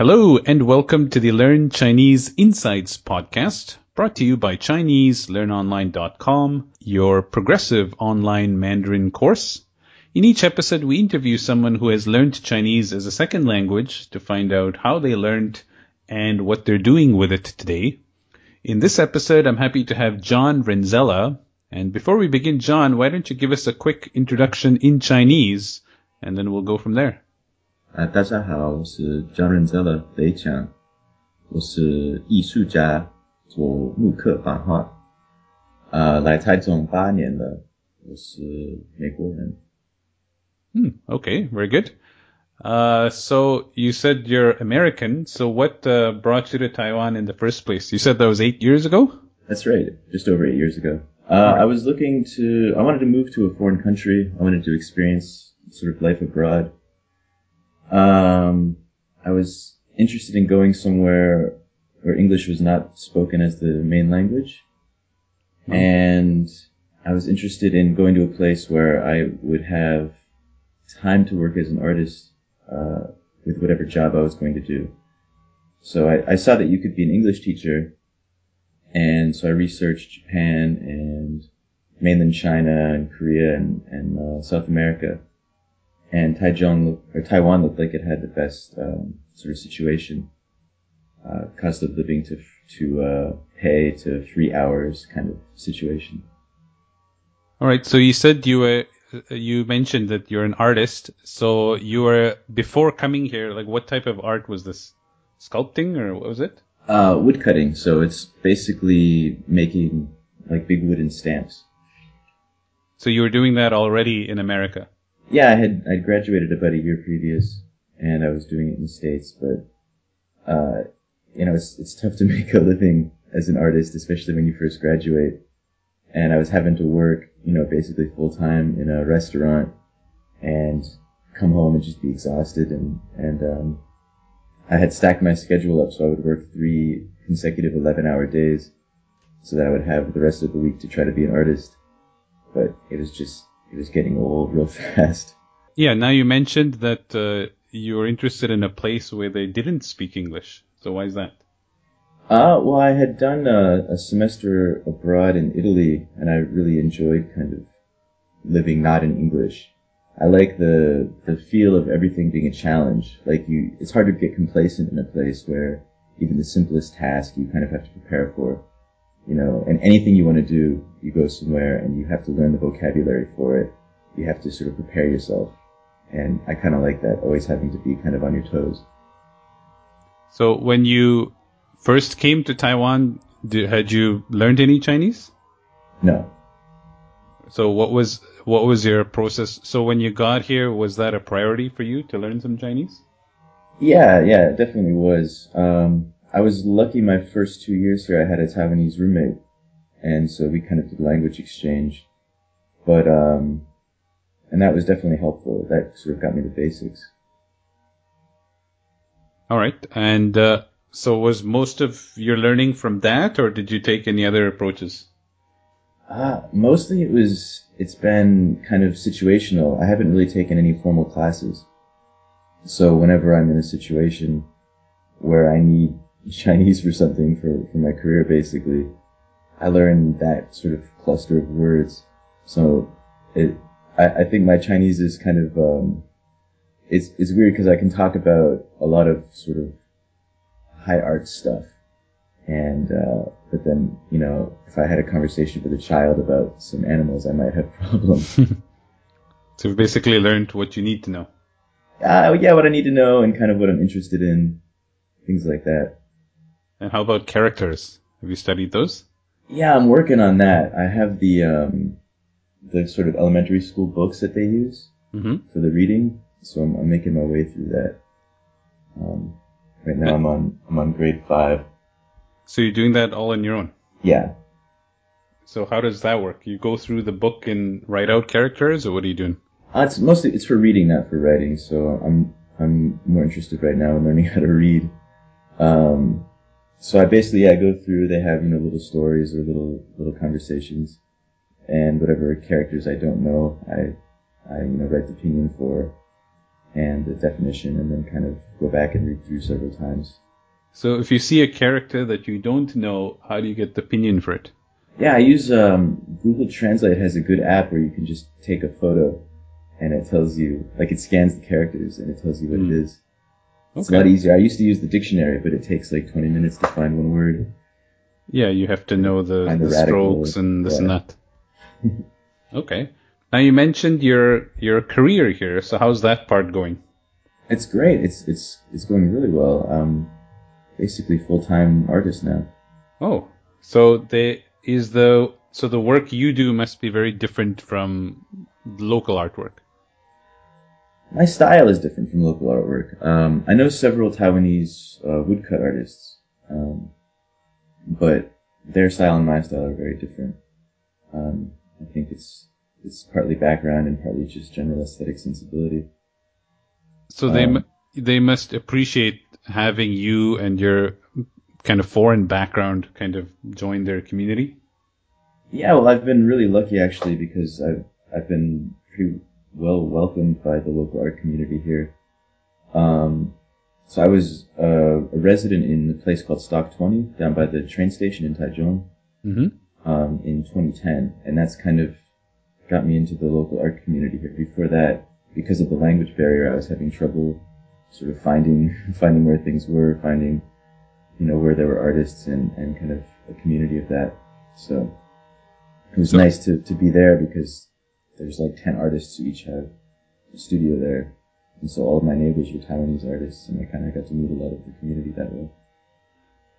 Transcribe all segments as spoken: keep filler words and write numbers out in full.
Hello and welcome to the Learn Chinese Insights podcast, brought to you by Chinese Learn Online dot com, your progressive online Mandarin course. In each episode, we interview someone who has learned Chinese as a second language to find out how they learned and what they're doing with it today. In this episode, I'm happy to have John Renzella. And before we begin, John, why don't you give us a quick introduction in Chinese, and then we'll go from there. 呃,大家好,我是 John Renzella 雷强,我是艺术家,做木刻版画,呃,来台中八年了,我是美国人。Hmm, okay, very good. Uh, so you said you're American, so what uh, brought you to Taiwan in the first place? You said that was eight years ago? That's right, just over eight years ago. Uh, right. I was looking to, I wanted to move to a foreign country, I wanted to experience sort of life abroad. Um, I was interested in going somewhere where English was not spoken as the main language. Oh. And I was interested in going to a place where I would have time to work as an artist, uh, with whatever job I was going to do. So I, I saw that you could be an English teacher. And so I researched Japan and mainland China and Korea and, and uh, South America. And Taichung, or Taiwan looked like it had the best, um, sort of situation. Uh, cost of living to, to, uh, pay to three hours kind of situation. Alright, so you said you were, you mentioned that you're an artist. So you were, before coming here, like what type of art was this? Sculpting or what was it? Uh, woodcutting. So it's basically making like big wooden stamps. So you were doing that already in America? Yeah, I had I graduated about a year previous, and I was doing it in the States. But uh, you know, it's it's tough to make a living as an artist, especially when you first graduate. And I was having to work, you know, basically full time in a restaurant, and come home and just be exhausted. And and um, I had stacked my schedule up so I would work three consecutive eleven-hour days, so that I would have the rest of the week to try to be an artist. But it was just. It was getting old real fast. Yeah, now you mentioned that uh, you were interested in a place where they didn't speak English. So why is that? Uh, well, I had done a, a semester abroad in Italy, and I really enjoyed kind of living not in English. I like the the feel of everything being a challenge. Like you, it's hard to get complacent in a place where even the simplest task you kind of have to prepare for. You know, and anything you want to do, you go somewhere and you have to learn the vocabulary for it. You have to sort of prepare yourself. And I kind of like that, always having to be kind of on your toes. So when you first came to Taiwan, did, had you learned any Chinese? No. So what was what was your process? So when you got here, was that a priority for you to learn some Chinese? Yeah, yeah, it definitely was. Um I was lucky my first two years here I had a Taiwanese roommate, and so we kind of did language exchange, but um, and that was definitely helpful. That sort of got me the basics. All right, and uh, so was most of your learning from that, or did you take any other approaches? Uh, mostly it was, it's been kind of situational. I haven't really taken any formal classes, so whenever I'm in a situation where I need Chinese for something for, for my career, basically, I learned that sort of cluster of words. So it, I, I think my Chinese is kind of, um, it's, it's weird because I can talk about a lot of sort of high art stuff. And, uh, but then, you know, if I had a conversation with a child about some animals, I might have problems. So you've basically learned what you need to know. Uh, yeah, what I need to know and kind of what I'm interested in, things like that. And how about characters? Have you studied those? Yeah, I'm working on that. I have the um, the sort of elementary school books that they use mm-hmm. for the reading, so I'm, I'm making my way through that. Um, right now, I'm on I'm on grade five. So you're doing that all on your own? Yeah. So how does that work? You go through the book and write out characters, or what are you doing? Uh, it's mostly it's for reading, not for writing. So I'm I'm more interested right now in learning how to read. Um, So I basically, yeah, I go through, they have, you know, little stories or little, little conversations, and whatever characters I don't know, I, I, you know, write the pinyin for, and the definition, and then kind of go back and read through several times. So if you see a character that you don't know, how do you get the pinyin for it? Yeah, I use um, Google Translate has a good app where you can just take a photo and it tells you, like it scans the characters and it tells you what mm. it is. Okay. It's a lot easier. I used to use the dictionary, but it takes like twenty minutes to find one word. Yeah, you have to know the, the, the strokes and this yeah. and that. Okay. Now you mentioned your your career here, so how's that part going? It's great. It's it's it's going really well. Um, basically full-time artist now. Oh, so they is the so the work you do must be very different from local artwork. My style is different from local artwork. Um, I know several Taiwanese uh, woodcut artists, um, but their style and my style are very different. Um, I think it's it's partly background and partly just general aesthetic sensibility. So um, they m- they must appreciate having you and your kind of foreign background kind of join their community. Yeah, well, I've been really lucky actually because I've I've been pretty well welcomed by the local art community here. Um, so I was uh, a resident in a place called Stock twenty down by the train station in Taichung. Mm-hmm. Um, in twenty ten, and that's kind of got me into the local art community here. Before that, because of the language barrier, I was having trouble sort of finding finding where things were, finding, you know, where there were artists and, and kind of a community of that. So it was so, nice to, to be there because there's like ten artists who each have a studio there. And so all of my neighbors were Taiwanese artists, and I kind of got to meet a lot of the community that way.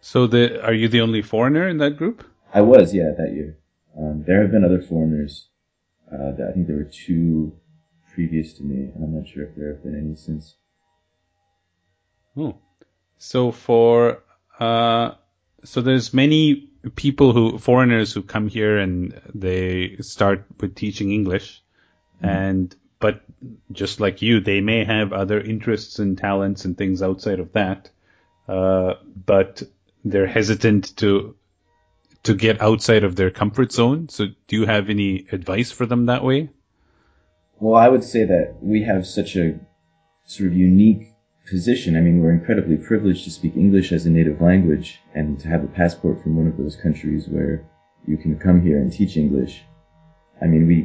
So the are you the only foreigner in that group? I was, yeah, that year. Um, there have been other foreigners. Uh, that I think there were two previous to me, and I'm not sure if there have been any since. Oh, so for uh, so there's many people who foreigners who come here and they start with teaching English, mm-hmm. and but just like you, they may have other interests and talents and things outside of that, uh, but they're hesitant to. to get outside of their comfort zone. So do you have any advice for them that way? Well, I would say that we have such a sort of unique position. I mean, we're incredibly privileged to speak English as a native language and to have a passport from one of those countries where you can come here and teach English. I mean, we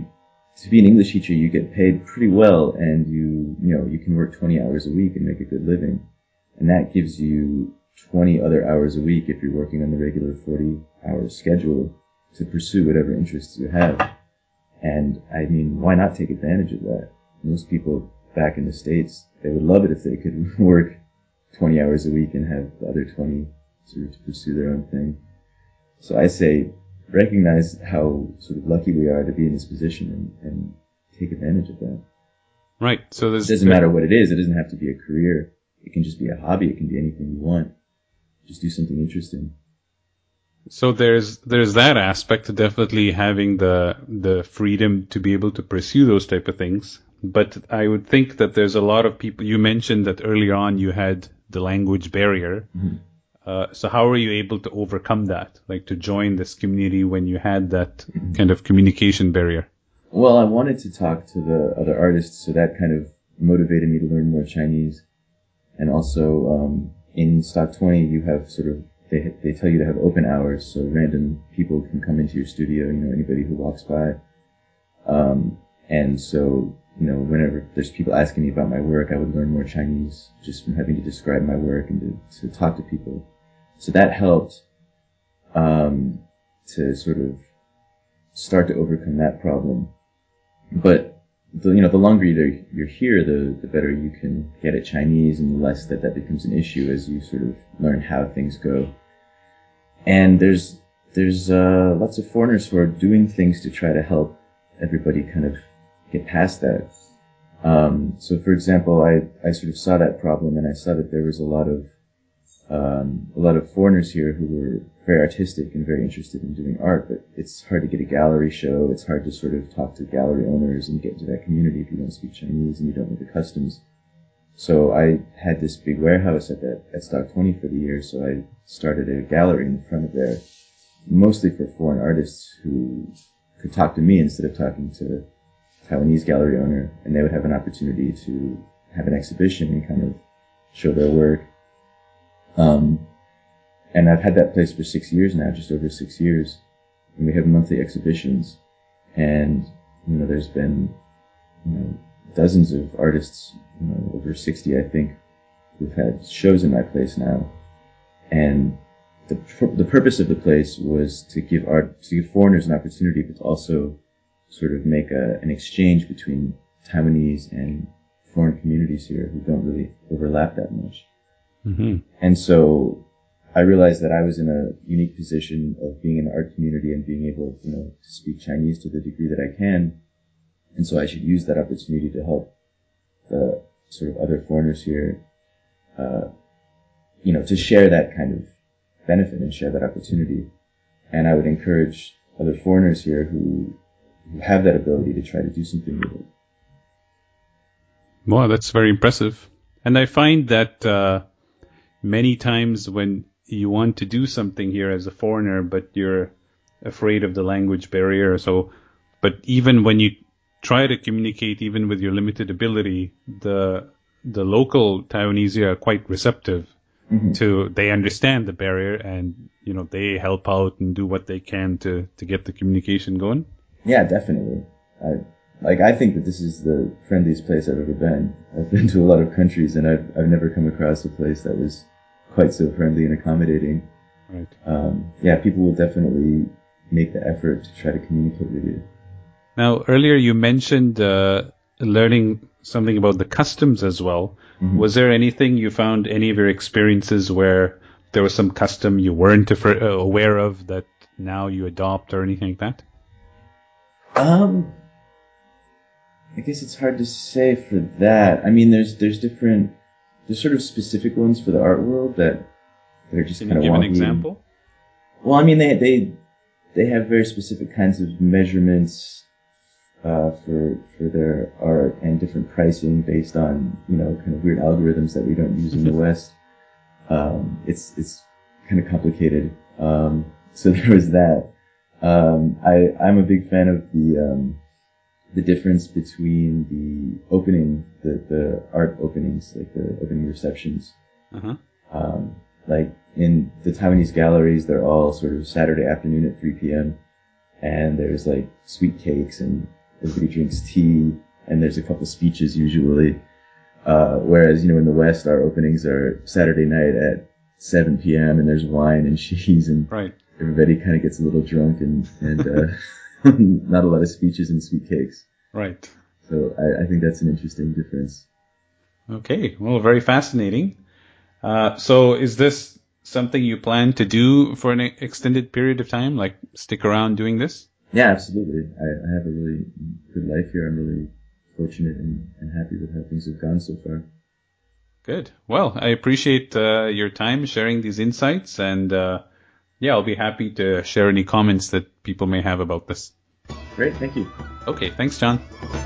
to be an English teacher, you get paid pretty well and you, you know, you can work twenty hours a week and make a good living. And that gives you twenty other hours a week if you're working on the regular forty hour schedule to pursue whatever interests you have. And I mean, why not take advantage of that? Most people back in the States, they would love it if they could work twenty hours a week and have the other twenty sort of to pursue their own thing. So I say, recognize how sort of lucky we are to be in this position and, and take advantage of that. Right. So there's it doesn't matter what it is. It doesn't have to be a career. It can just be a hobby. It can be anything you want. Just do something interesting. So there's there's that aspect to definitely having the the freedom to be able to pursue those type of things. But I would think that there's a lot of people. You mentioned that earlier on you had the language barrier. Mm-hmm. Uh, so how were you able to overcome that? Like to join this community when you had that mm-hmm. kind of communication barrier? Well, I wanted to talk to the other artists, so that kind of motivated me to learn more Chinese. And also um, in Stock twenty, you have sort of They, they tell you to have open hours, so random people can come into your studio, you know, anybody who walks by. Um, and so, you know, whenever there's people asking me about my work, I would learn more Chinese just from having to describe my work and to, to talk to people. So that helped um, to sort of start to overcome that problem. But, the, you know, the longer you're, you're here, the, the better you can get at Chinese and the less that that becomes an issue as you sort of learn how things go. And there's there's uh, lots of foreigners who are doing things to try to help everybody kind of get past that. Um, so, for example, I, I sort of saw that problem, and I saw that there was a lot of um, a lot of foreigners here who were very artistic and very interested in doing art, but it's hard to get a gallery show. It's hard to sort of talk to gallery owners and get into that community if you don't speak Chinese and you don't know the customs. So I had this big warehouse at that, at Stock twenty for the year, so I started a gallery in front of there, mostly for foreign artists who could talk to me instead of talking to a Taiwanese gallery owner, and they would have an opportunity to have an exhibition and kind of show their work. Um, and I've had that place for six years now, just over six years. And we have monthly exhibitions. And, you know, there's been, you know, dozens of artists, you know, over sixty, I think, who've had shows in my place now. And the the purpose of the place was to give art, to give foreigners an opportunity, but to also sort of make a, an exchange between Taiwanese and foreign communities here who don't really overlap that much. Mm-hmm. And so I realized that I was in a unique position of being in the art community and being able, you know, to speak Chinese to the degree that I can. And so I should use that opportunity to help the sort of other foreigners here, uh, you know, to share that kind of benefit and share that opportunity. And I would encourage other foreigners here who, who have that ability to try to do something with it. Wow, that's very impressive. And I find that uh, many times when you want to do something here as a foreigner, but you're afraid of the language barrier. So, but even when you try to communicate, even with your limited ability, the the local Taiwanese are quite receptive. Mm-hmm. To they understand the barrier, and you know they help out and do what they can to to get the communication going. Yeah, definitely. I, Like, I think that this is the friendliest place I've ever been. I've been to a lot of countries, and I've I've never come across a place that was quite so friendly and accommodating. Right. Um, yeah, people will definitely make the effort to try to communicate with you. Now, earlier you mentioned uh, learning something about the customs as well. Mm-hmm. Was there anything you found, any of your experiences where there was some custom you weren't aware of that now you adopt or anything like that? Um... I guess it's hard to say for that. I mean, there's there's different, there's sort of specific ones for the art world that they're just kind of wonky. Can you give an example? Well, I mean, they they they have very specific kinds of measurements uh, for for their art and different pricing based on, you know, kind of weird algorithms that we don't use in the West. Um, it's it's kind of complicated. Um, so there was that. Um, I I'm a big fan of the. Um, the difference between the opening, the, the art openings, like the opening receptions. Uh-huh. Um, like in the Taiwanese galleries, they're all sort of Saturday afternoon at three p.m. And there's like sweet cakes and everybody drinks tea and there's a couple speeches usually. Uh, whereas, you know, in the West, our openings are Saturday night at seven p.m. and there's wine and cheese and right. Everybody kind of gets a little drunk and, and, uh, not a lot of speeches and sweet cakes. Right. So I, I think that's an interesting difference. Okay. Well, very fascinating. Uh, so is this something you plan to do for an extended period of time, like stick around doing this? Yeah, absolutely. I, I have a really good life here. I'm really fortunate and, and happy with how things have gone so far. Good. Well, I appreciate uh, your time sharing these insights and... Uh, Yeah, I'll be happy to share any comments that people may have about this. Great, thank you. Okay, thanks, John.